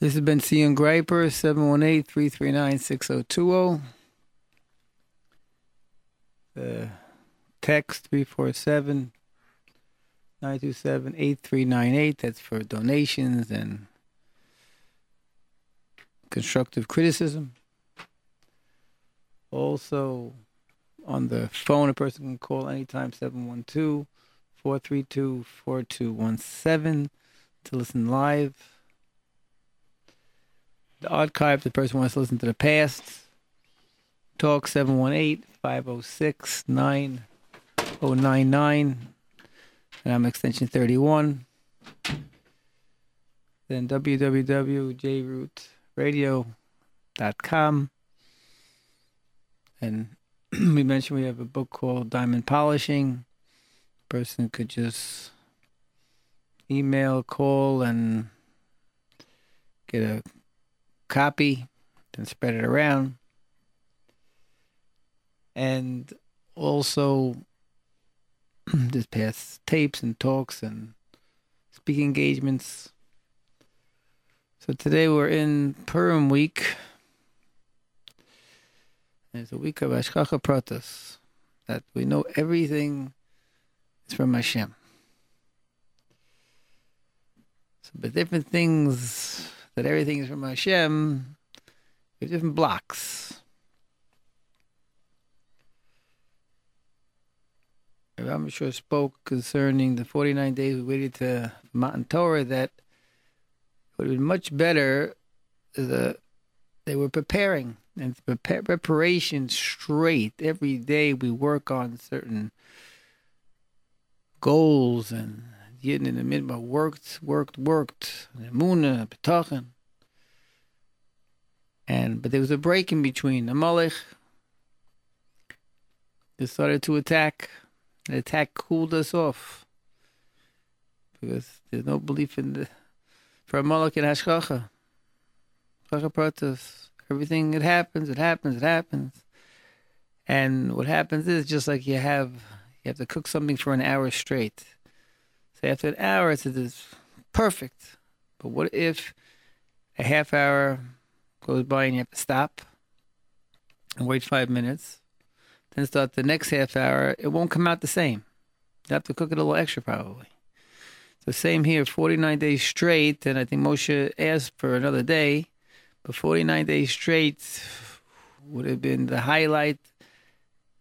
This is Bentzion Greiper, 718-339-6020. Text 347-927-8398. That's for donations and constructive criticism. Also, on the phone, a person can call anytime, 712-432-4217 to listen live. The archive, the person wants to listen to the past. Talk 718-506-9099. And I'm extension 31. Then www.jrootradio.com. And we mentioned we have a book called Diamond Polishing. A person could just email, call, and get a copy, then spread it around. And also just past tapes and talks and speaking engagements. So today we're in Purim week. It's a week of Hashgacha Pratis, that we know everything is from Hashem. So the different things, that everything is from Hashem, there's different blocks. Rabbi Mishra spoke concerning the 49 days we waited to Mount Torah, that it would have been much better they were preparing. And preparation straight. Every day we work on certain goals, and Yidden in the midbar worked. Emuna, Petachin. But there was a break in between. The Molech started to attack. The attack cooled us off, because there's no belief for Amalek and Hashgacha. Hashgacha Pratis. Everything, it happens. And what happens is, just like you have to cook something for an hour straight. So after an hour, it's perfect. But what if a half hour goes by and you have to stop and wait 5 minutes, then start the next half hour? It won't come out the same. You have to cook it a little extra, probably. So same here, 49 days straight, and I think Moshe asked for another day. But 49 days straight would have been the highlight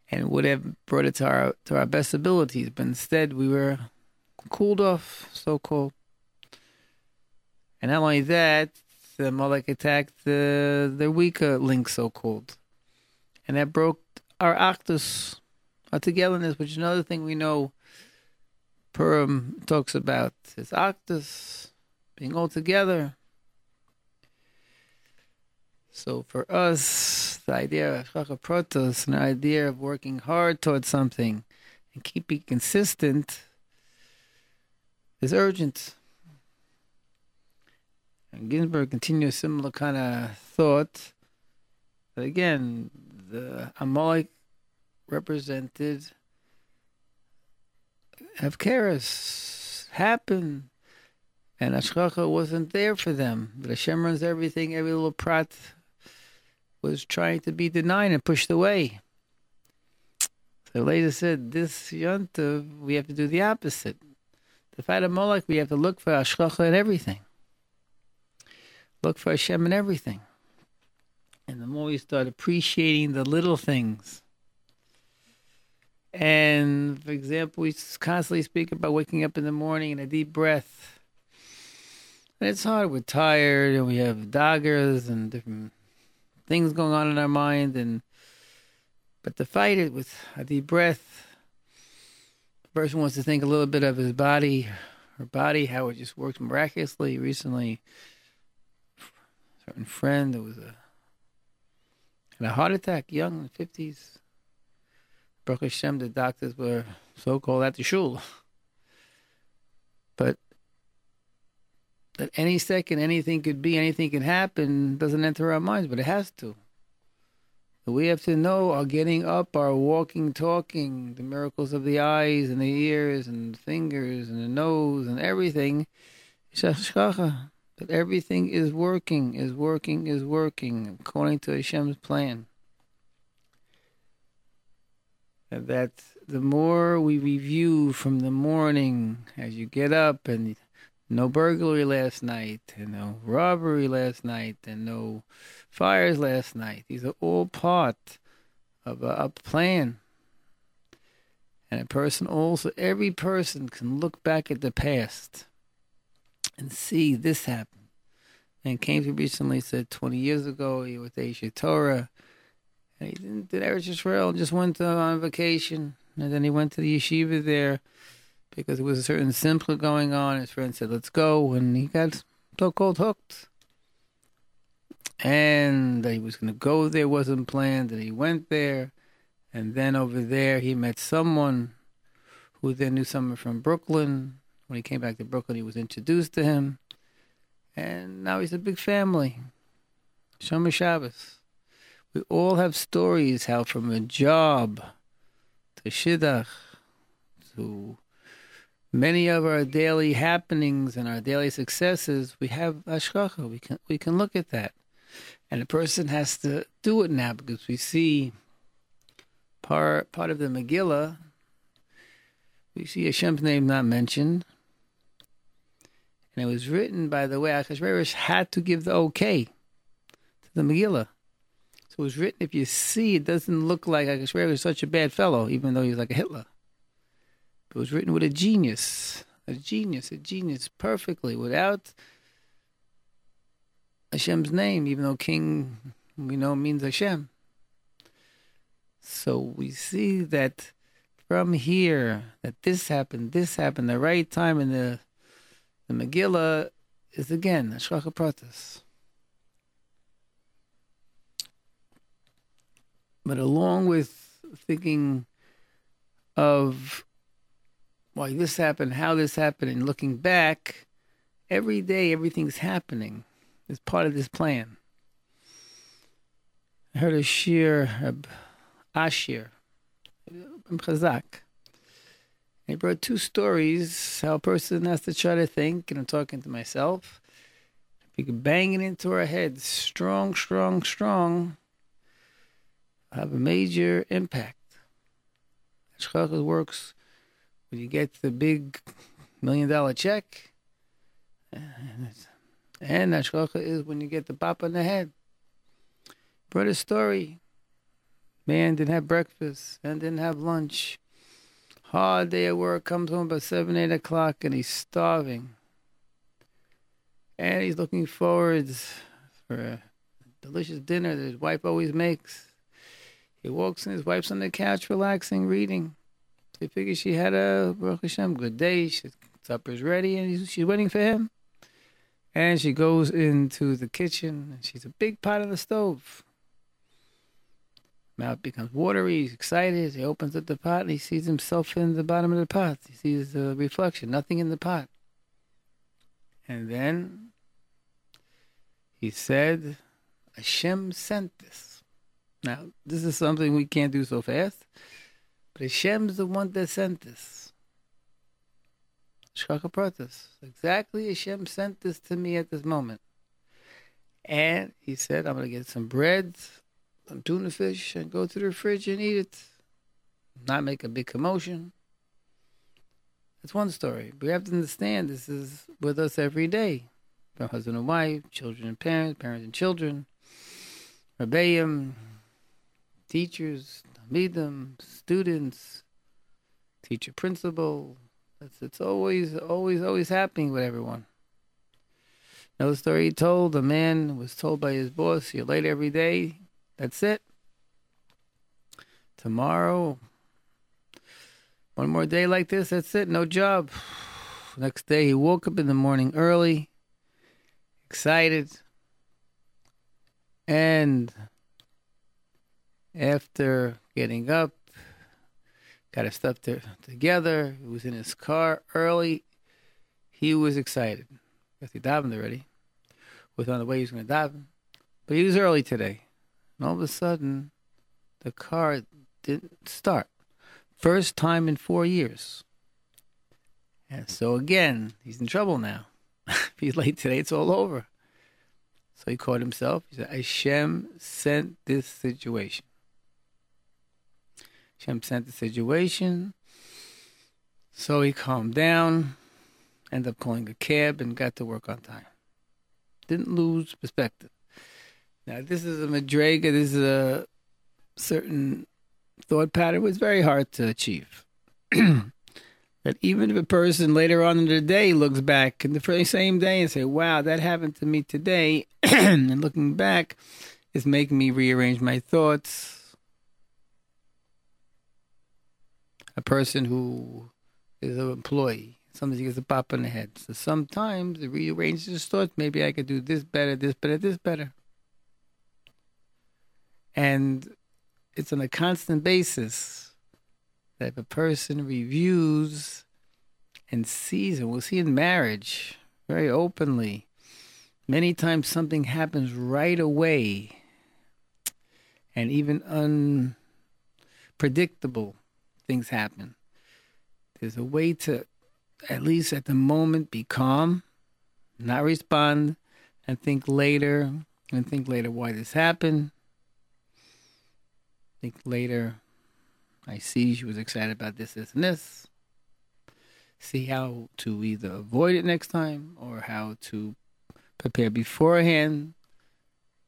and would have brought it to our best abilities. But instead, we were cooled off, so-called. And not only that, the Molech attacked the weaker link, so-called. And that broke our achdus, our togetherness, which is another thing we know Purim talks about. It's achdus, being all together. So for us, the idea of Hashgacha Pratis, an idea of working hard towards something and keeping consistent, is urgent. And Ginsburg continues a similar kind of thought. But again, the Amalek represented Avkeras happen. And Hashgacha wasn't there for them. But Hashem runs everything, every little prat was trying to be denied and pushed away. So later said, this Yontav, we have to do the opposite. To fight a Molech, we have to look for Hashgacha in everything. Look for Hashem in everything. And the more we start appreciating the little things. And, for example, we constantly speak about waking up in the morning and a deep breath. And it's hard. We're tired and we have daggers and different things going on in our mind, but to fight it with a deep breath, the person wants to think a little bit of his body, her body, how it just works miraculously. Recently, a certain friend that was had a heart attack, young in the 50s. Baruch Hashem, the doctors were so-called at the shul, but that any second, anything could be, anything can happen, doesn't enter our minds, but it has to. We have to know our getting up, our walking, talking, the miracles of the eyes and the ears and the fingers and the nose and everything. It's Hashgacha. that everything is working according to Hashem's plan. And that the more we review from the morning as you get up, and no burglary last night, and no robbery last night, and no fires last night. These are all part of a plan. And every person can look back at the past and see this happen. And came to recently, said 20 years ago, he was Aisha Torah. And he didn't did Eretz Yisrael, just went on vacation. And then he went to the yeshiva there because there was a certain simple going on. His friend said, let's go. And he got so-called hooked. And he was going to go there, wasn't planned. And he went there. And then over there, he met someone who then knew someone from Brooklyn. When he came back to Brooklyn, he was introduced to him. And now he's a big family. Shomer Shabbos. We all have stories how from a job to Shiddach to many of our daily happenings and our daily successes, we have Hashgacha. We can look at that. And a person has to do it now because we see part of the Megillah, we see Hashem's name not mentioned. And it was written, by the way, Achashveirosh had to give the okay to the Megillah. So it was written, if you see, it doesn't look like Achashveirosh was such a bad fellow, even though he was like a Hitler. But it was written with a genius, perfectly, without Hashem's name, even though king, we know, means Hashem. So we see that from here, that this happened, the right time in the Megillah is again, Hashgacha Pratis. But along with thinking of why this happened, how this happened, and looking back, every day everything's happening is part of this plan. I heard a shiur, Ashir, Chazak. He brought two stories, how a person has to try to think, and I'm talking to myself. If we can bang it into our heads, strong, have a major impact. Hashgacha works when you get the big $1 million check, and Hashgacha is when you get the pop on the head. Brought a story. Man didn't have breakfast and didn't have lunch. Hard day at work, comes home about 7, 8 o'clock, and he's starving. And he's looking forward for a delicious dinner that his wife always makes. He walks in, his wife's on the couch, relaxing, reading. So he figures she had a Baruch Hashem good day. Supper's ready, and she's waiting for him. And she goes into the kitchen, and she's a big pot on the stove. Mouth becomes watery, he's excited, he opens up the pot and he sees himself in the bottom of the pot. He sees the reflection, nothing in the pot. And then he said, Hashem sent this. Now, this is something we can't do so fast, but Hashem's the one that sent this. Hashgacha Pratis. Exactly, Hashem sent this to me at this moment. And he said, I'm going to get some bread, some tuna fish, and go to the fridge and eat it. Not make a big commotion. That's one story. We have to understand this is with us every day. From husband and wife, children and parents, parents and children, Rabbi, teachers, Talmidim, students, teacher principal. It's always happening with everyone. Another story he told, a man was told by his boss, you're late every day. That's it. Tomorrow, one more day like this, that's it, no job. Next day, he woke up in the morning early, excited. And after getting up, got his stuff together, he was in his car early, he was excited. Because he davened already. Was on the way he was going to daven. But he was early today. And all of a sudden, the car didn't start. First time in 4 years. And so again, he's in trouble now. If he's late today, it's all over. So he caught himself. He said, Hashem sent this situation. Hashem sent the situation. So he calmed down, ended up calling a cab, and got to work on time. Didn't lose perspective. Now, this is a madrega. This is a certain thought pattern. It was very hard to achieve. That even if a person later on in the day looks back in the very same day and say, wow, that happened to me today, and looking back is making me rearrange my thoughts. A person who is an employee, sometimes he gets a pop on the head. So sometimes it rearranges his thoughts. Maybe I could do this better, this better, this better. And it's on a constant basis. That if a person reviews and sees, and we'll see in marriage very openly, many times something happens right away and even unpredictable things happen. There's a way to, at least at the moment, be calm, not respond, and think later why this happened. Think later. I see she was excited about this, this, and this. See how to either avoid it next time or how to prepare beforehand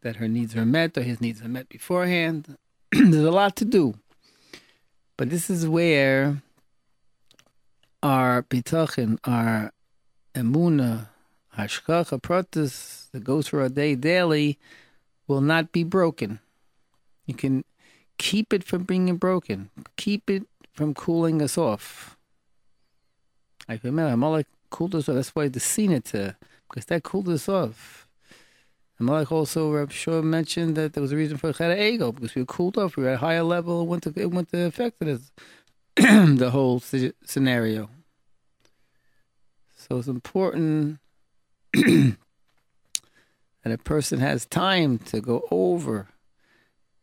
that her needs are met or his needs are met beforehand. There's a lot to do. But this is where our pitachen, our Emuna, Hashgacha Pratis, that goes for our day daily, will not be broken. You can keep it from being broken. Keep it from cooling us off. I remember Amalek cooled us off. That's why the sinita, because that cooled us off. Amalek also, Rabbi Shor mentioned that there was a reason for Chara Ego, because we were cooled off. We were at a higher level. It went to affect us, the whole scenario. So it's important that a person has time to go over.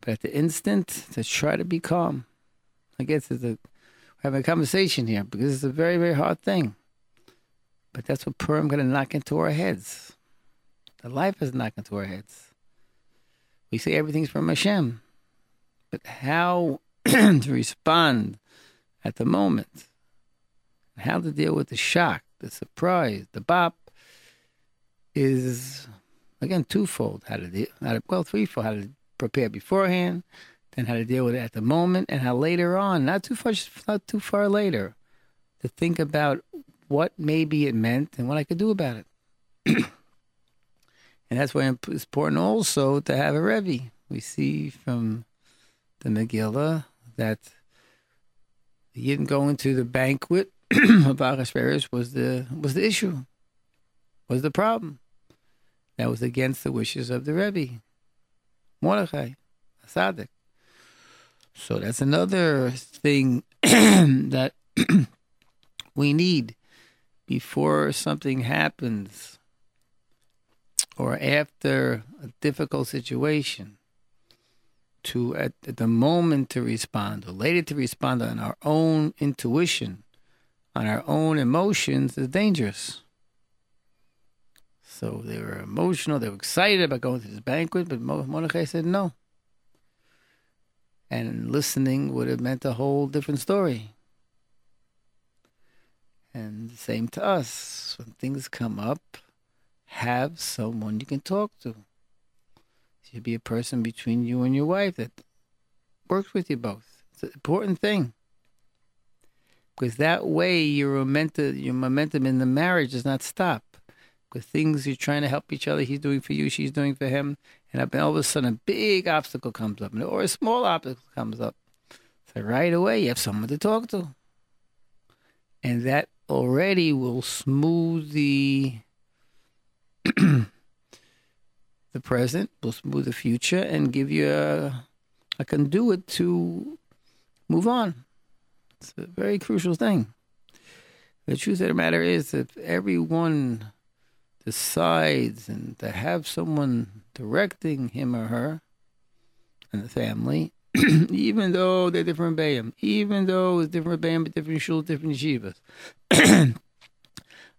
But at the instant, to try to be calm. I guess we're having a conversation here because it's a very, very hard thing. But that's what Purim going to knock into our heads. The life is knocking into our heads. We say everything's from Hashem. But how to respond at the moment? How to deal with the shock, the surprise, the bop is, again, twofold. Threefold. How to prepare beforehand, then how to deal with it at the moment, and how later on, not too far later, to think about what maybe it meant and what I could do about it. And that's why it's important also to have a Rebbe. We see from the Megillah that the Yidden going to the banquet of Achashveirosh was the issue, was the problem. That was against the wishes of the Rebbe. Mordechai, Sadiq. So that's another thing that we need before something happens or after a difficult situation to, at the moment, to respond or later to respond on our own intuition, on our own emotions is dangerous. So they were emotional, they were excited about going to this banquet, but Mordechai said no. And listening would have meant a whole different story. And the same to us. When things come up, have someone you can talk to. There should be a person between you and your wife that works with you both. It's an important thing. Because that way your momentum in the marriage does not stop. With things you're trying to help each other, he's doing for you, she's doing for him, and all of a sudden a big obstacle comes up, or a small obstacle comes up. So right away you have someone to talk to. And that already will smooth the present, will smooth the future, and give you a conduit to move on. It's a very crucial thing. The truth of the matter is that everyone decides, and to have someone directing him or her and the family, even though they're different Bayum, even though it's different Bayum, but different Shul, different Shivas.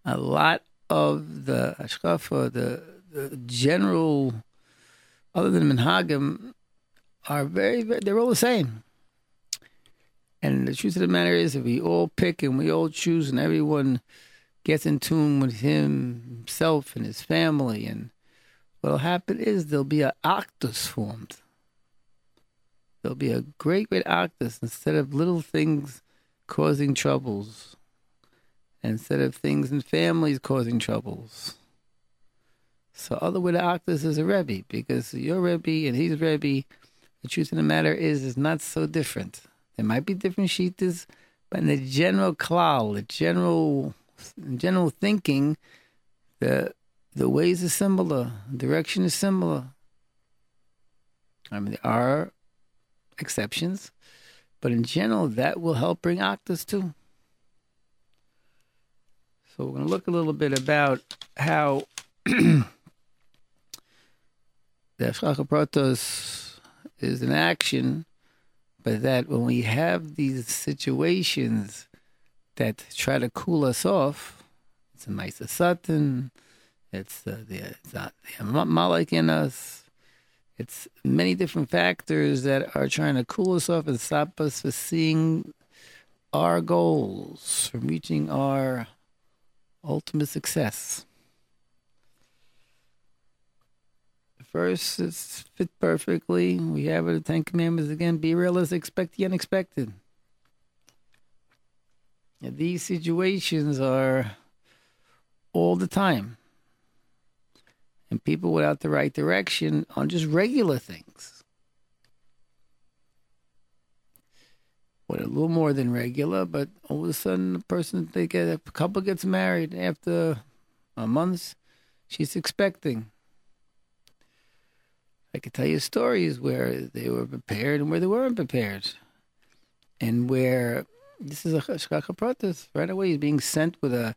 A lot of the Ashkaf, the general, other than Menhagim, are very, very, they're all the same. And the truth of the matter is, if we all pick and we all choose and everyone gets in tune with himself and his family, and what will happen is there'll be an achdus formed. There'll be a great, great achdus instead of little things causing troubles, instead of things and families causing troubles. So other way to achdus is a Rebbe, because your Rebbe and his Rebbe, the truth of the matter is not so different. There might be different shittas, but in the general klal, the general thinking, the ways are similar, direction is similar. I mean, there are exceptions, but in general, that will help bring achdus too. So we're going to look a little bit about how the Hashgacha Pratis is an action, but that when we have these situations that try to cool us off, it's a Maisa Sutton, it's the Amalek in us, it's many different factors that are trying to cool us off and stop us from seeing our goals, from reaching our ultimate success. First, it fits perfectly. We have the Ten Commandments again. Be realistic, expect the unexpected. And these situations are all the time. And people without the right direction on just regular things. Well, a little more than regular, but all of a sudden, a couple gets married after a month. She's expecting. I could tell you stories where they were prepared and where they weren't prepared. And where, this is a Hashgacha Pratis, right away he's being sent with a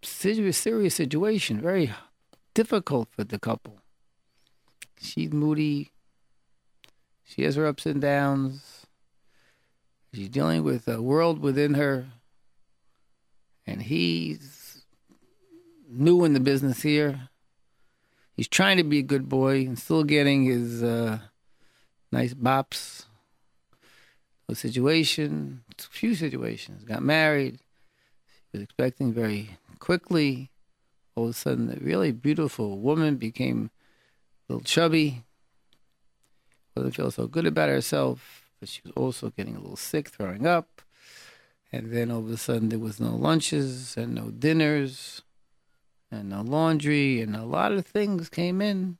serious situation, very difficult for the couple. She's moody. She has her ups and downs. She's dealing with a world within her. And he's new in the business here. He's trying to be a good boy and still getting his nice bops. No situation, few situations. Got married. She was expecting very quickly. All of a sudden, a really beautiful woman became a little chubby. Wasn't feeling so good about herself, but she was also getting a little sick, throwing up. And then all of a sudden, there was no lunches and no dinners. And the laundry and a lot of things came in.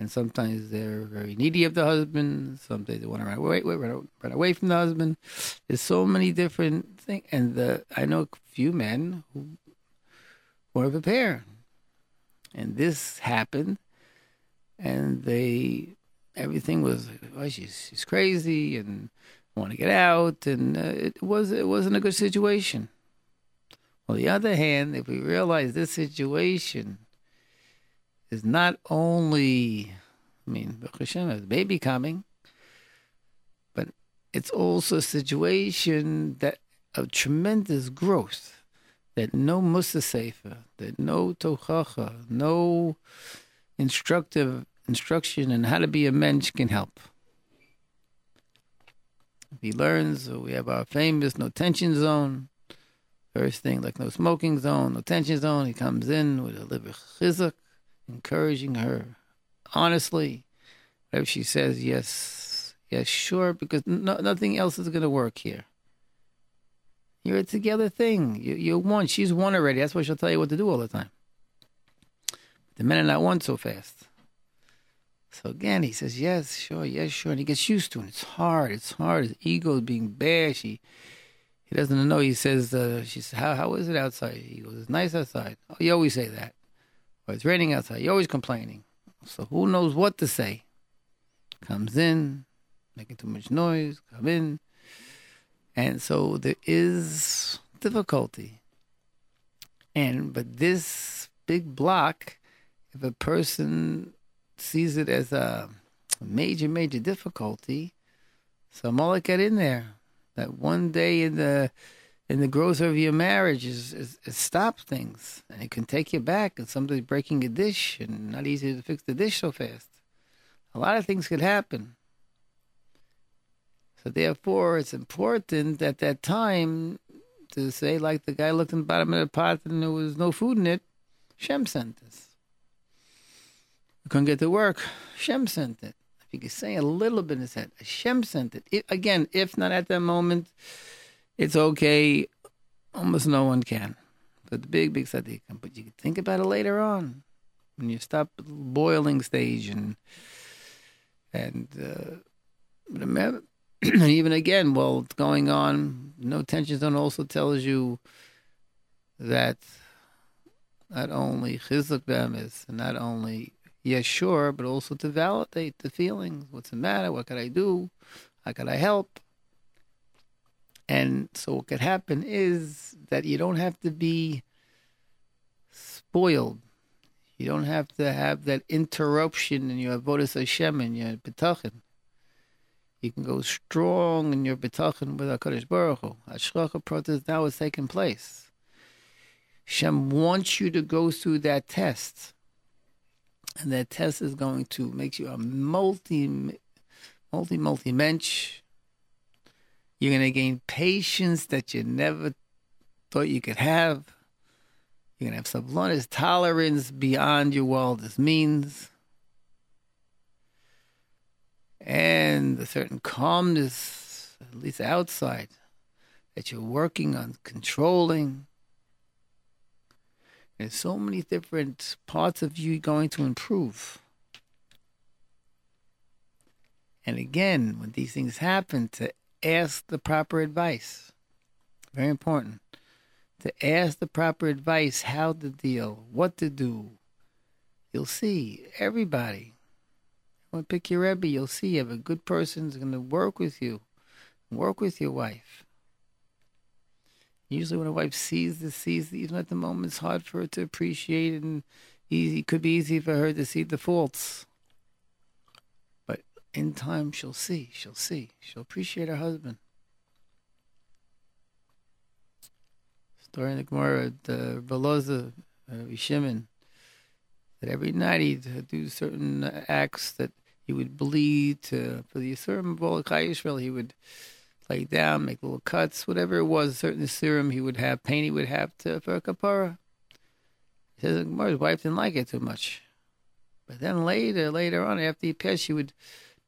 And sometimes they're very needy of the husband. Sometimes they want to run away from the husband. There's so many different things. And I know a few men who weren't prepared. And this happened. And everything was, well, she's crazy and want to get out. And it wasn't a good situation. On the other hand, if we realize this situation is not only, Baruch Hashem has a baby coming, but it's also a situation that of tremendous growth, that no Musa Sefer, that no Tochacha, no instruction in how to be a mensch can help. If he learns, we have our famous no tension zone. First thing, like no smoking zone, no tension zone. He comes in with a little chizuk, encouraging her honestly. Whatever she says, yes, sure, because nothing else is going to work here. You're a together thing. You're one. She's one already. That's why she'll tell you what to do all the time. The men are not one so fast. So again, he says, yes, sure. And he gets used to it. It's hard. His ego is being bashed. He doesn't know. He says, she says, how is it outside? He goes, it's nice outside. Oh, you always say that. Or it's raining outside. You're always complaining. So who knows what to say? Comes in, making too much noise, come in. And so there is difficulty. But this big block, if a person sees it as a major, major difficulty, so Molech got in there. That one day in the in the growth of your marriage is stop things. And it can take you back, and somebody's breaking a dish, and not easy to fix the dish so fast. A lot of things could happen. So therefore, it's important at that time to say, like the guy looked in the bottom of the pot and there was no food in it, Shem sent this. You couldn't get to work, Shem sent it. If you could say a little bit in his head, Hashem sent it. Again, if not at that moment, it's okay. Almost no one can. But the big, big Sadiq. But you can think about it later on when you stop at the boiling stage and remember. And even again, while it's going on, no tension zone also tells you that not only chizuk be'emes, not only yes, sure, but also to validate the feelings. What's the matter? What could I do? How could I help? And so what could happen is that you don't have to be spoiled. You don't have to have that interruption in your avodas Hashem and your betachin. You can go strong in your betachin with HaKadosh Baruch Hu. Hashgacha Pratis now is taking place. Hashem wants you to go through that test. And that test is going to make you a multi-mensch. You're going to gain patience that you never thought you could have. You're going to have sublunus, tolerance beyond your wildest means. And a certain calmness, at least outside, that you're working on controlling. There's so many different parts of you going to improve. And again, when these things happen, to ask the proper advice. Very important. To ask the proper advice, how to deal, what to do. You'll see everybody. When you pick your Rebbe, you'll see you have a good person who's going to work with you, work with your wife. Usually when a wife sees this, even at the moment, it's hard for her to appreciate it, and it could be easy for her to see the faults. But in time, she'll see. She'll appreciate her husband. Story in the Gemara, the Beloza, Shimon, that every night he'd do certain acts that he would bleed to, for the Yisurim of Mordechai Yisrael, he would lay down, make little cuts, whatever it was, a certain serum he would have, pain he would have for a kapara. He says his wife didn't like it too much. But then later on, after he passed, she would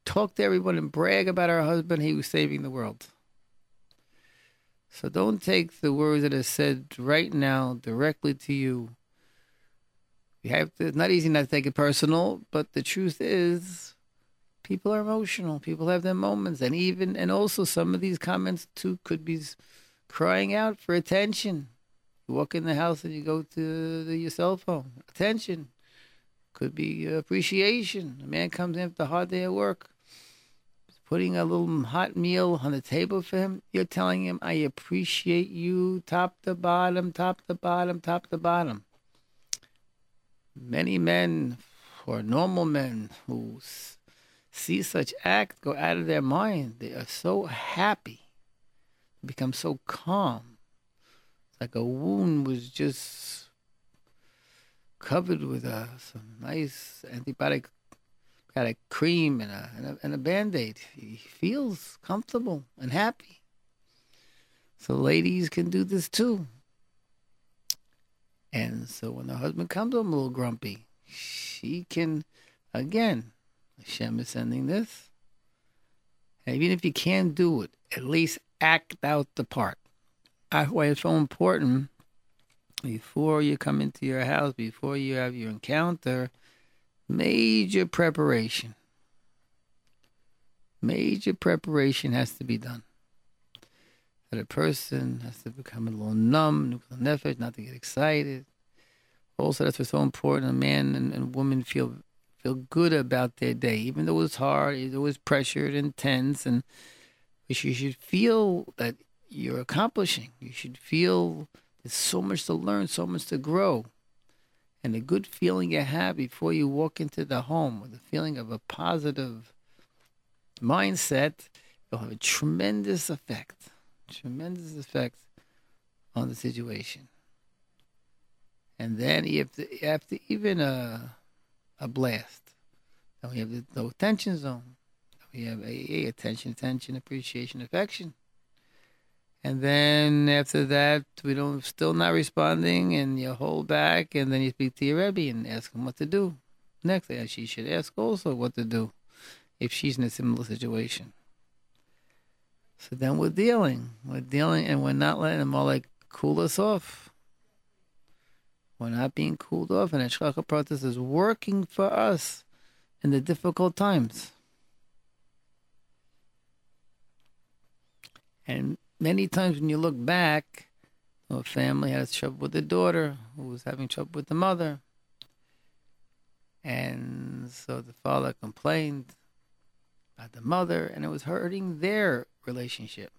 talk to everyone and brag about her husband. He was saving the world. So don't take the words that are said right now directly to you. You have to, it's not easy not to take it personal, but the truth is, people are emotional. People have their moments. And also some of these comments, too, could be crying out for attention. You walk in the house and you go to your cell phone. Attention. Could be appreciation. A man comes in after a hard day at work, putting a little hot meal on the table for him. You're telling him, I appreciate you, top to bottom. Many men, or normal men, who see such act go out of their mind. They are so happy. They become so calm. It's like a wound was just covered with some nice antibiotic cream and a Band-Aid. He feels comfortable and happy. So ladies can do this too. And so when the husband comes home a little grumpy, she can, again, Hashem is sending this. And even if you can't do it, at least act out the part. That's why it's so important, before you come into your house, before you have your encounter, major preparation. Major preparation has to be done. That a person has to become a little numb, not to get excited. Also, that's what's so important. A man and woman feel good about their day, even though it's hard, even though it's pressured and tense, and you should feel that you're accomplishing. You should feel there's so much to learn, so much to grow. And the good feeling you have before you walk into the home, with the feeling of a positive mindset, you'll have a tremendous effect on the situation. And then after even a blast, then we have the no tension zone. We have AA, attention, attention, appreciation, affection. And then after that, we don't still not responding, and you hold back, and then you speak to your Rebbe and ask him what to do. Next, she should ask also what to do if she's in a similar situation. So then we're dealing, and we're not letting them all cool us off. We're not being cooled off, and Hashgacha Pratis is working for us in the difficult times. And many times when you look back, a family has trouble with the daughter who was having trouble with the mother. And so the father complained about the mother, and it was hurting their relationship.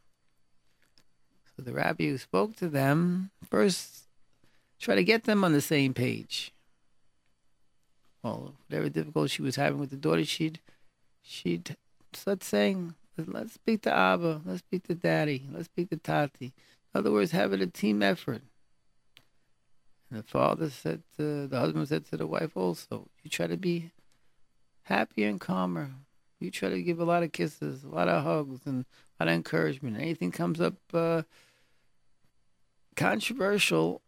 So the Rabbi who spoke to them first tried to get them on the same page. Well, whatever difficulty she was having with the daughter, she'd start saying, let's speak to Abba, let's speak to Daddy, let's speak to Tati. In other words, have it a team effort. And the husband said to the wife also, you try to be happier and calmer. You try to give a lot of kisses, a lot of hugs, and a lot of encouragement. Anything comes up controversial,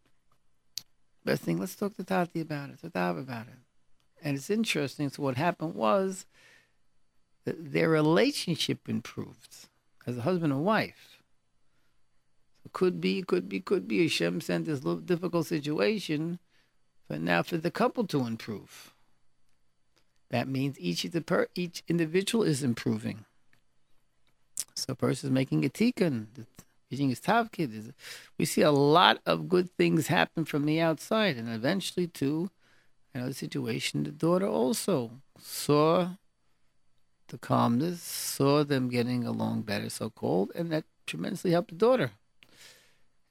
best thing, let's talk to Tati about it, talk to Abba about it. And it's interesting, so what happened was, their relationship improved as a husband and wife. So could be Hashem sent this little difficult situation for the couple to improve. That means each individual is improving. So a person is making a tikkun, teaching his tavkid. We see a lot of good things happen from the outside, and eventually too, another situation, the daughter also saw the calmness, saw them getting along better, so-called, and that tremendously helped the daughter.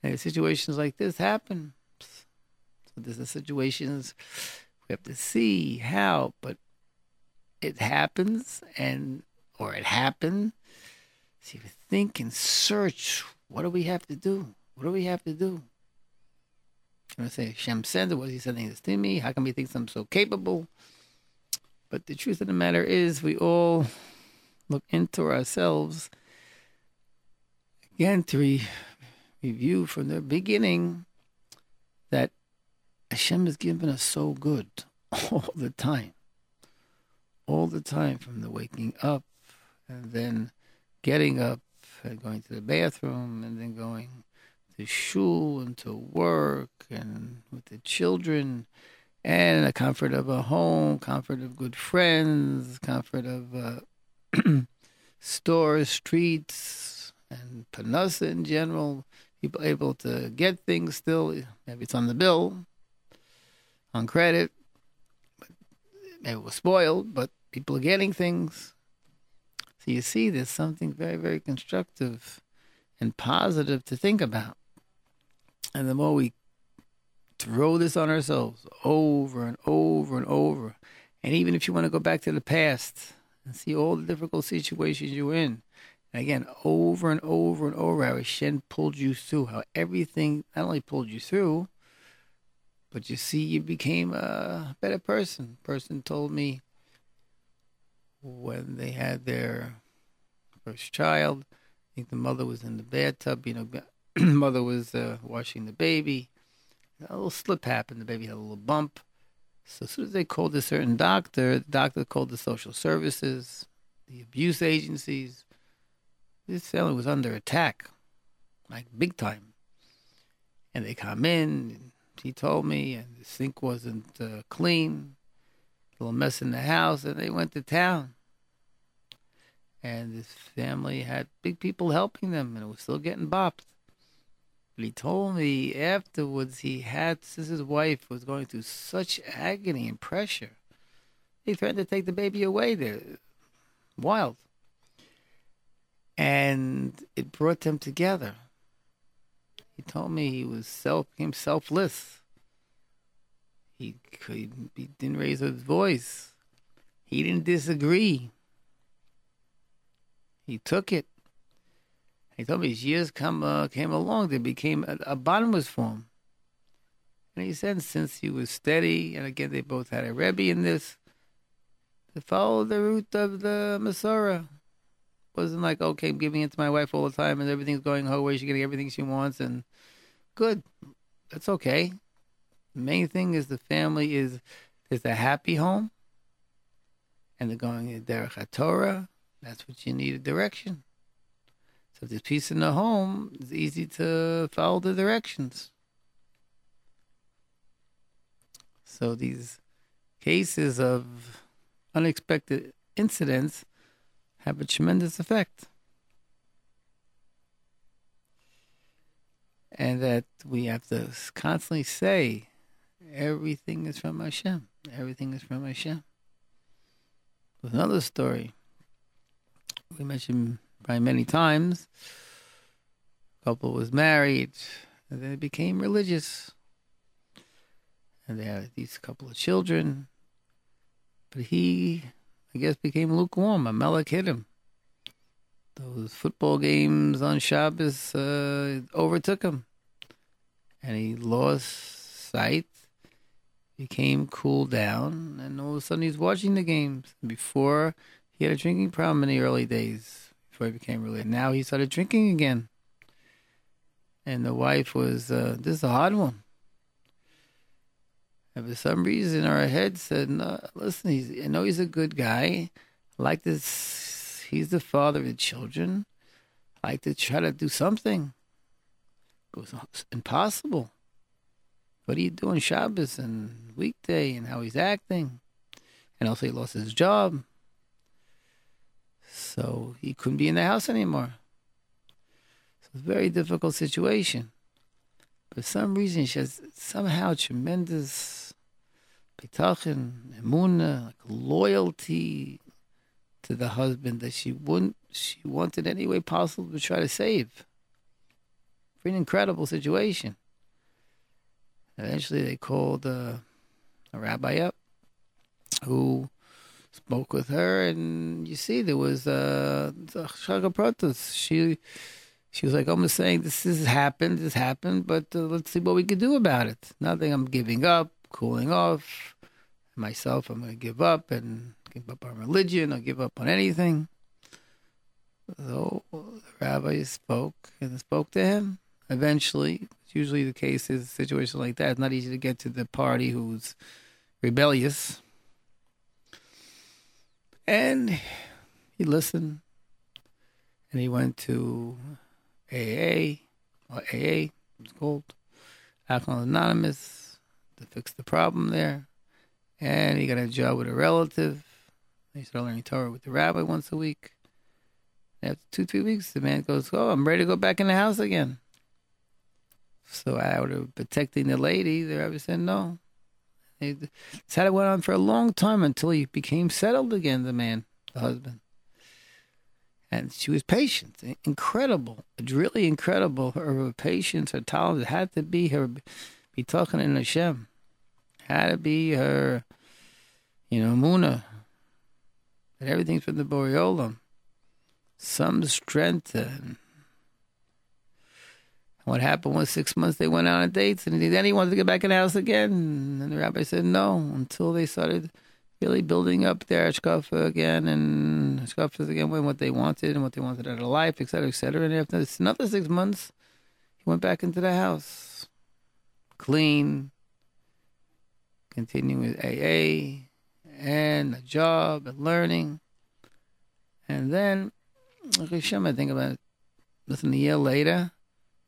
And situations like this happen. So there's the situations we have to see how, but it happens, or it happened. So you think and search, what do we have to do? What do we have to do? I'm going to say, Hashem sent it, was he sending this to me? How come he thinks I'm so capable? But the truth of the matter is, we all look into ourselves again to review from the beginning that Hashem has given us so good all the time, from the waking up and then getting up and going to the bathroom and then going to shul and to work and with the children. And the comfort of a home, comfort of good friends, comfort of stores, streets, and panasa in general. People able to get things still. Maybe it's on the bill, on credit. Maybe we're spoiled, but people are getting things. So you see, there's something very, very constructive and positive to think about. And the more we throw this on ourselves over and over and over. And even if you want to go back to the past and see all the difficult situations you're in, and again, over and over and over, how Hashem pulled you through, how everything not only pulled you through, but you see you became a better person. A person told me when they had their first child, I think the mother was in the bathtub, mother was washing the baby. A little slip happened. The baby had a little bump. So as soon as they called a certain doctor, the doctor called the social services, the abuse agencies. This family was under attack, big time. And they come in. He told me, and the sink wasn't clean. A little mess in the house, and they went to town. And this family had big people helping them, and it was still getting bopped. But he told me afterwards since his wife was going through such agony and pressure, he threatened to take the baby away there. Wild. And it brought them together. He told me he was became selfless. He didn't raise his voice. He didn't disagree. He took it. He told me as years came along, they became a bottomless form. And he said, since he was steady, and again, they both had a Rebbe in this, to follow the route of the Masorah. Wasn't like, okay, I'm giving it to my wife all the time and everything's going her way, she's getting everything she wants, and good. That's okay. The main thing is the family is a happy home, and they're going to Derech HaTorah. That's what you need, a direction. So if there's peace in the home, it's easy to follow the directions. So these cases of unexpected incidents have a tremendous effect. And that we have to constantly say, everything is from Hashem. Everything is from Hashem. With another story we mentioned probably many times. A couple was married, and then they became religious. And they had these couple of children. But he, I guess, became lukewarm. Amalek hit him. Those football games on Shabbos overtook him. And he lost sight, became cooled down, and all of a sudden he's watching the games. Before, he had a drinking problem in the early days, before he became religious. Now he started drinking again. And the wife was, this is a hard one. And for some reason, our head said, no, listen, I know he's a good guy. I like this. He's the father of the children. I like to try to do something. It was impossible. What are you doing Shabbos and weekday and how he's acting? And also he lost his job. So he couldn't be in the house anymore. So it's a very difficult situation. For some reason, she has somehow tremendous bitachon, emuna, like loyalty to the husband that she wanted any way possible to try to save. Pretty incredible situation. Eventually, they called a rabbi up who spoke with her, and you see, there was Hashgacha Pratis. She was like, I'm just saying, this happened, but let's see what we can do about it. Nothing, I'm giving up, cooling off. Myself, I'm going to give up on religion, I'll give up on anything. So the rabbi spoke to him. Eventually, it's usually the case is a situation like that. It's not easy to get to the party who's rebellious. And he listened, and he went to AA, it's called Alcohol Anonymous, to fix the problem there. And he got a job with a relative. He started learning Torah with the rabbi once a week. And after 2-3 weeks, the man goes, oh, I'm ready to go back in the house again. So out of protecting the lady, the rabbi said no. That's how it went on for a long time until he became settled again, the man, the husband. And she was patient, incredible. It's really incredible. Her patience, her tolerance, it had to be her bitachon in Hashem. Had to be her, Emuna. And everything from the Borei Olam. Some strength. And what happened was 6 months they went out on dates, and then he wanted to get back in the house again. And the rabbi said no, until they started really building up their Ashkaf again, and Ashkaf again went what they wanted and what they wanted out of life, etc., etc. And after another 6 months, he went back into the house, clean, continuing with AA and a job and learning. And then Hashem, I think about it, less than a year later,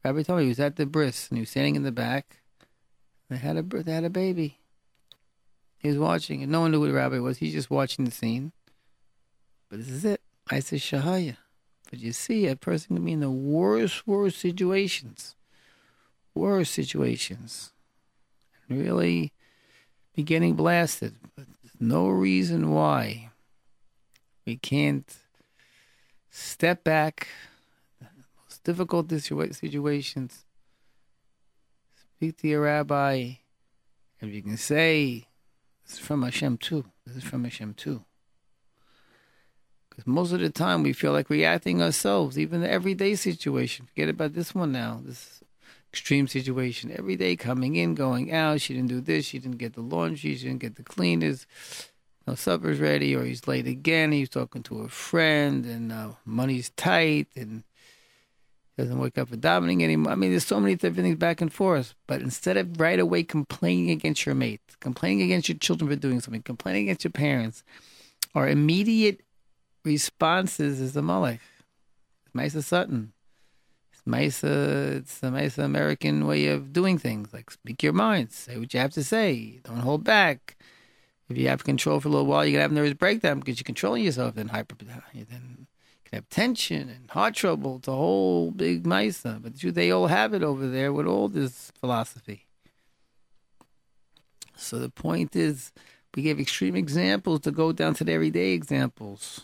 Rabbi told me he was at the bris and he was standing in the back. They had a baby. He was watching, and no one knew who the rabbi was. He's just watching the scene. But this is it. I said, Shahaya. But you see, a person can be in the worst situations. Worst situations. And really be getting blasted. But there's no reason why we can't step back. The most difficult situations. Speak to your rabbi. And you can say, this is from Hashem too. Because most of the time we feel like reacting ourselves, even the everyday situation. Forget about this one now, this extreme situation. Every day coming in, going out, she didn't do this, she didn't get the laundry, she didn't get the cleaners, no supper's ready, or he's late again, he's talking to a friend, and money's tight, and doesn't wake up for davening anymore. I mean, there's so many different things back and forth. But instead of right away complaining against your mate, complaining against your children for doing something, complaining against your parents, our immediate responses is the Molech. It's Maisa Sutton. It's the Maisa American way of doing things. Like, speak your minds. Say what you have to say. Don't hold back. If you have control for a little while, you're going to have a nervous breakdown because you're controlling yourself. Then have tension and heart trouble. It's a whole big Maisa. But they all have it over there with all this philosophy. So the point is, we give extreme examples to go down to the everyday examples.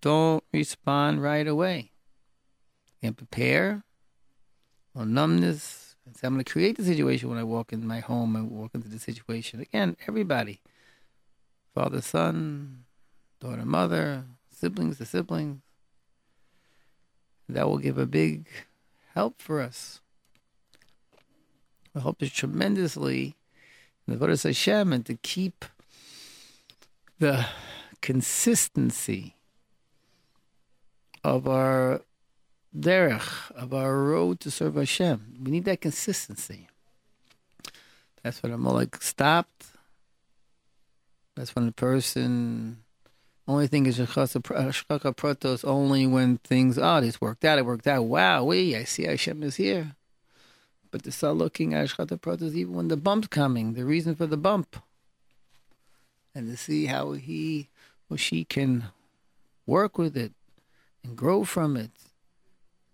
Don't respond right away. You can prepare or numbness. And say, I'm going to create the situation when I walk in my home and walk into the situation. Again, everybody. Father, son, daughter, mother, siblings, the siblings. That will give a big help for us. I hope it's tremendously in the Vodas Hashem and to keep the consistency of our derech, of our road to serve Hashem. We need that consistency. That's when Amalek stopped. That's when the person... Only thing is Hashgacha Pratis only when things, this worked out, it worked out. Wow, I see Hashem is here. But to start looking at Hashgacha Pratis even when the bump's coming, the reason for the bump. And to see how he or she can work with it and grow from it.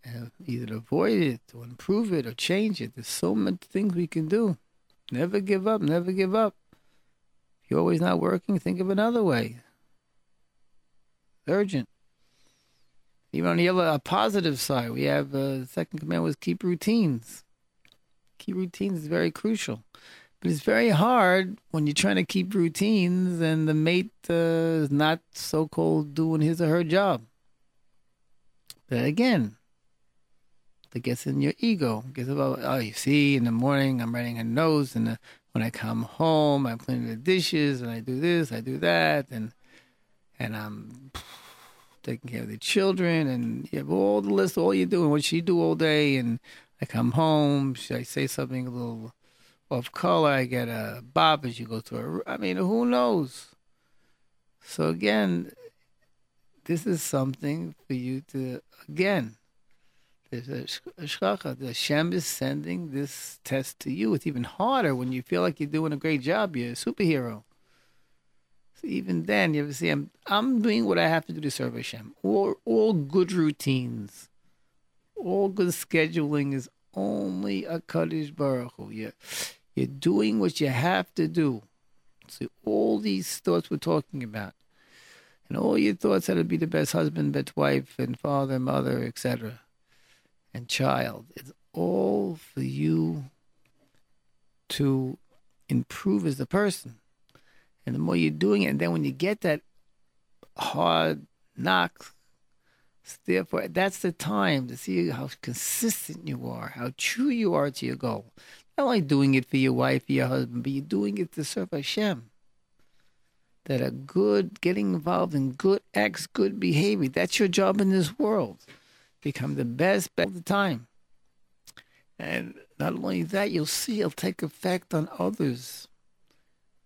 And either avoid it or improve it or change it. There's so many things we can do. Never give up, never give up. If you're always not working, think of another way. Urgent. Even on the other positive side, we have the second command was keep routines. Keep routines is very crucial. But it's very hard when you're trying to keep routines and the mate is not so-called doing his or her job. But again, that gets in your ego. Gets about, you see, in the morning I'm writing a note, and when I come home I'm cleaning the dishes, and I do this, I do that, and I'm taking care of the children, and you have all the list of all you do and what she do all day, and I come home, I say something a little off color, I get a bop as you go to her. I mean, who knows? So again, this is something for you to, again, there's a shkacha. Hashem is sending this test to you. It's even harder when you feel like you're doing a great job, you're a superhero. So even then, you have to see, I'm doing what I have to do to serve Hashem. All good routines, all good scheduling is only HaKadosh Baruch Hu. You're doing what you have to do. So all these thoughts we're talking about, and all your thoughts how to be the best husband, best wife, and father, mother, etc., and child, it's all for you to improve as a person. And the more you're doing it, and then when you get that hard knock, therefore, that's the time to see how consistent you are, how true you are to your goal. Not only doing it for your wife, for your husband, but you're doing it to serve Hashem. That are good, getting involved in good acts, good behavior. That's your job in this world. Become the best all the time. And not only that, you'll see it'll take effect on others.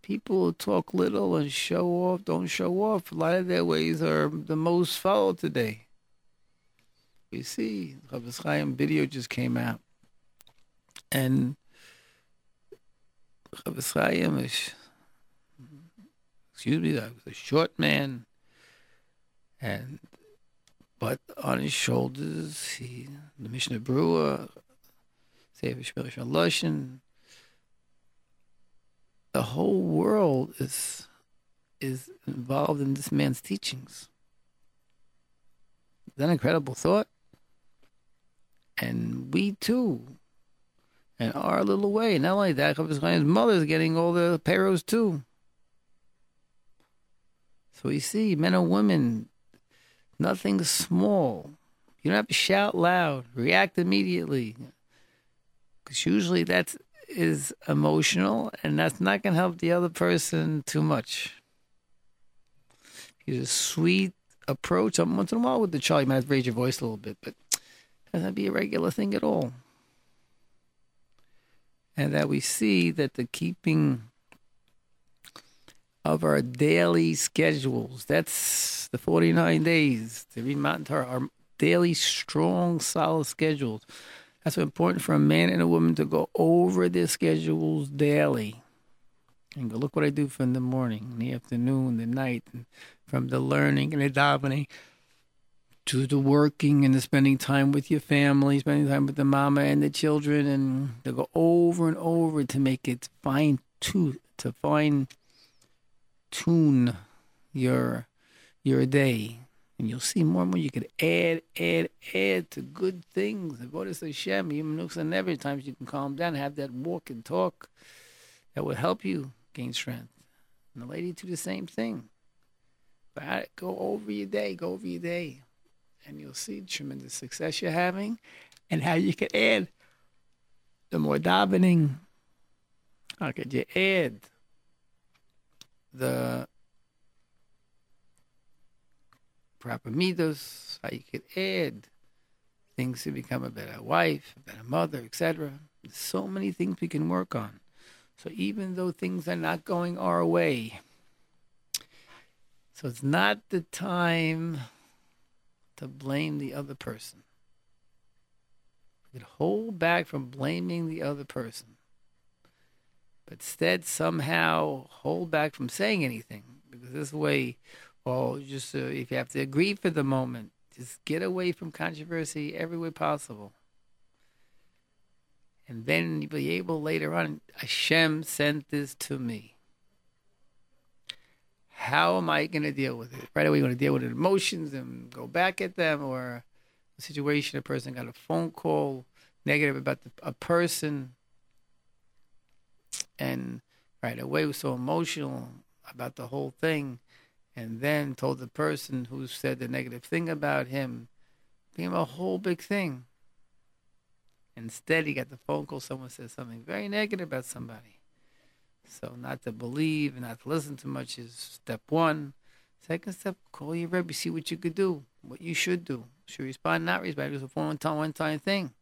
People talk little and show off, don't show off. A lot of their ways are the most followed today. You see, Chavis Chayim video just came out. And Chavis Chayim is, that was a short man. But on his shoulders, the Mishnah Brewer, the whole world is involved in this man's teachings. Is that an incredible thought? And we too, in our little way. Not only that, Chavis Chayim's mother is getting all the peros too. So we see men and women Nothing small. You don't have to shout loud. React immediately. Because usually that is emotional, and that's not going to help the other person too much. Use a sweet approach. Once in a while with the child, you might have to raise your voice a little bit, but it doesn't be a regular thing at all. And that we see that the keeping of our daily schedules, that's the 49 days, to read Mount Torah, our daily strong, solid schedules. That's important for a man and a woman to go over their schedules daily. And go, look what I do from the morning, in the afternoon, the night, and from the learning and the davening to the working and the spending time with your family, spending time with the mama and the children, and to go over and over to make it fine tune your day. And you'll see more and more you could add to good things. Avodas Hashem, even nooks and every time you can calm down, have that walk and talk that will help you gain strength. And the lady do the same thing. But go over your day. And you'll see the tremendous success you're having and how you can add. The more davening, how could you add the proper midos, how you could add things to become a better wife, a better mother, etc. There's so many things we can work on. So even though things are not going our way, so it's not the time to blame the other person. We could hold back from blaming the other person, but instead somehow hold back from saying anything, because this way, if you have to agree for the moment, just get away from controversy every way possible. And then you'll be able later on, Hashem sent this to me. How am I going to deal with it? Right away, you want to deal with emotions and go back at them, or a situation, a person got a phone call, negative about a person, and right away was so emotional about the whole thing, and then told the person who said the negative thing about him, became a whole big thing. Instead, he got the phone call. Someone says something very negative about somebody. So not to believe, not to listen too much is step one. Second step, call your Rebbe. See what you could do, what you should do. Should respond, not respond. It's a one-time thing.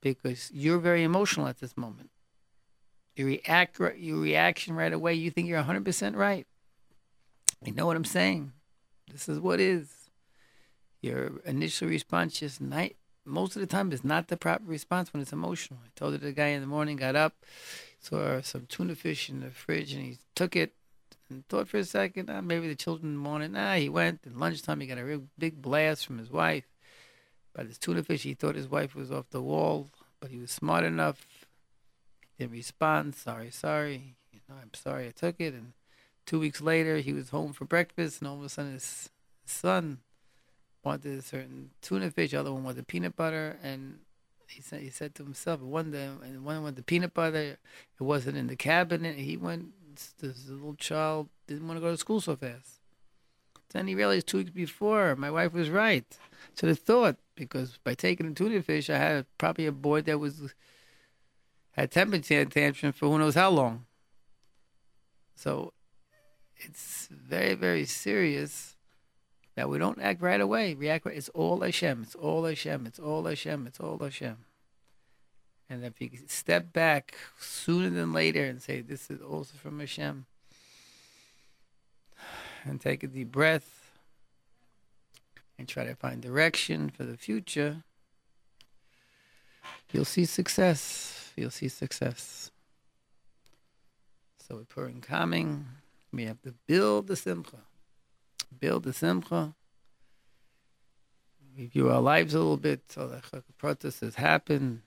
Because you're very emotional at this moment. Your reaction right away, you think you're 100% right. You know what I'm saying. This is what is. Your initial response just most of the time, it's not the proper response when it's emotional. I told the guy in the morning, got up, saw some tuna fish in the fridge, and he took it and thought for a second, maybe the children in the morning, he went. And lunchtime, he got a real big blast from his wife. By this tuna fish, he thought his wife was off the wall, but he was smart enough. He didn't respond, sorry. I'm sorry I took it. And 2 weeks later, he was home for breakfast, and all of a sudden, his son wanted a certain tuna fish, the other one wanted peanut butter, and he said to himself, one wanted the peanut butter, it wasn't in the cabinet, this little child didn't want to go to school so fast. Then he realized 2 weeks before, my wife was right. So the thought, because by taking the tuna fish, I had probably a boy that had temper tantrum for who knows how long. So it's very, very serious. That we don't act right away. React right. It's all Hashem. It's all Hashem. It's all Hashem. It's all Hashem. And if you step back sooner than later and say, this is also from Hashem. And take a deep breath. And try to find direction for the future. You'll see success. You'll see success. So with Purim coming, we have to build the simcha. Build the simcha. Review our lives a little bit. All the Hashgacha Pratis has happened.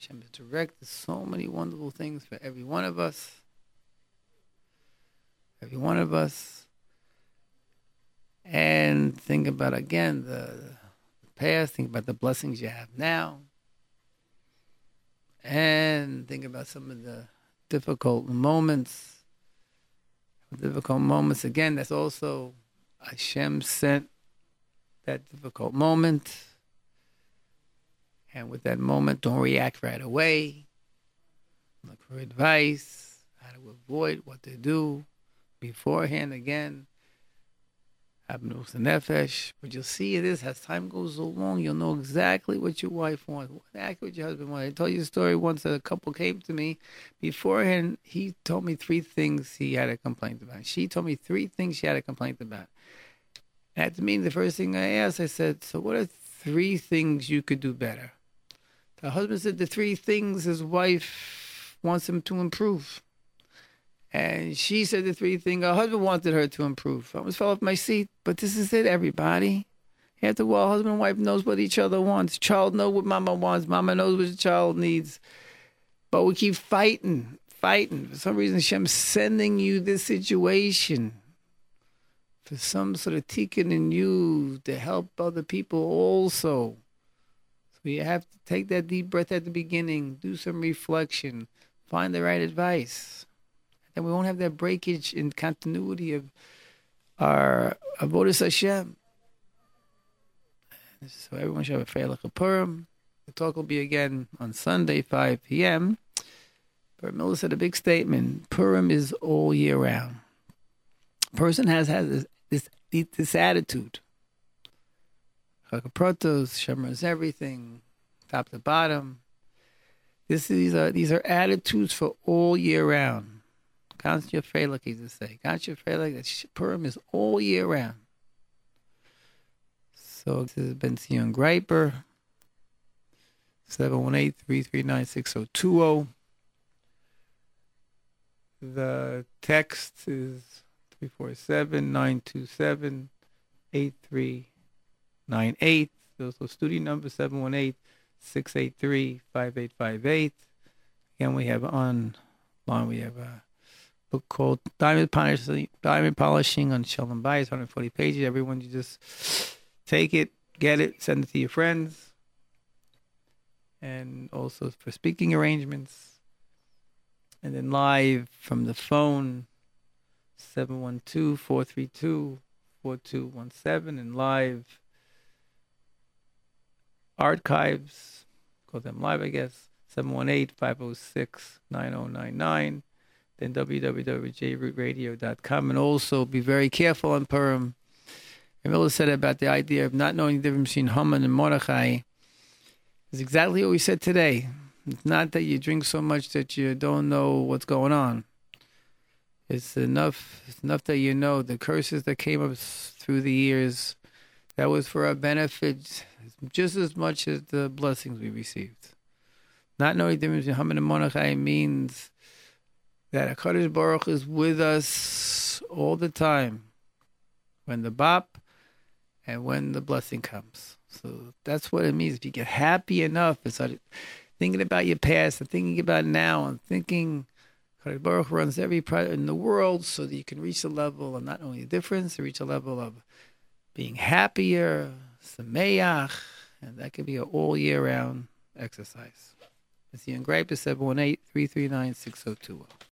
Hashem is direct. There's so many wonderful things for every one of us. And think about, again, the past. Think about the blessings you have now. And think about some of the difficult moments, again, that's also Hashem sent that difficult moment. And with that moment, don't react right away. Look for advice, how to avoid, what to do beforehand. Again, Abnus and Nefesh. But you'll see this as time goes along, you'll know exactly what your wife wants, exactly what your husband wants. I told you a story once that a couple came to me. Beforehand, he told me three things he had a complaint about. She told me three things she had a complaint about. At the meeting, the first thing I asked, I said, so what are three things you could do better? The husband said the three things his wife wants him to improve. And she said the three things her husband wanted her to improve. I almost fell off my seat, but this is it, everybody. After a while, husband and wife knows what each other wants. Child knows what mama wants. Mama knows what the child needs. But we keep fighting. For some reason, Hashem's sending you this situation for some sort of tikkun in you to help other people also. So you have to take that deep breath at the beginning, do some reflection, find the right advice. And we won't have that breakage in continuity of our avodas Hashem. So everyone should have a freilich Purim. The talk will be again on Sunday, 5 p.m. But Miller said a big statement. Purim is all year round. A person has this attitude. Hashgacha Pratis, Hashem runs everything, top to bottom. These are attitudes for all year round. Constant Freilich, he used to say. Constant Freilich, that Purim is all year round. So this is Bentzion Greiper, 718-339-6020. The text is 347-927-8398. Those are studio number 718-683-5858. Again, we have online, we have a book called Diamond Polishing on Shalom Bias, 140 pages. Everyone, you just take it, get it, send it to your friends. And also for speaking arrangements. And then live from the phone, 712-432-4217. And live archives, call them live, I guess, 718-506-9099. Then www.jrootradio.com. And also be very careful on Purim. And Miller said about the idea of not knowing the difference between Haman and Mordechai. It's exactly what we said today. It's not that you drink so much that you don't know what's going on. It's enough that you know the curses that came up through the years. That was for our benefit just as much as the blessings we received. Not knowing the difference between Haman and Mordechai means that HaKadosh Baruch is with us all the time when the bop and when the blessing comes. So that's what it means. If you get happy enough and start thinking about your past and thinking about now and thinking HaKadosh Baruch runs every project in the world so that you can reach a level of not only a difference, to reach a level of being happier, sameach, and that could be an all-year-round exercise. It's the Engripe, 718-339-6020.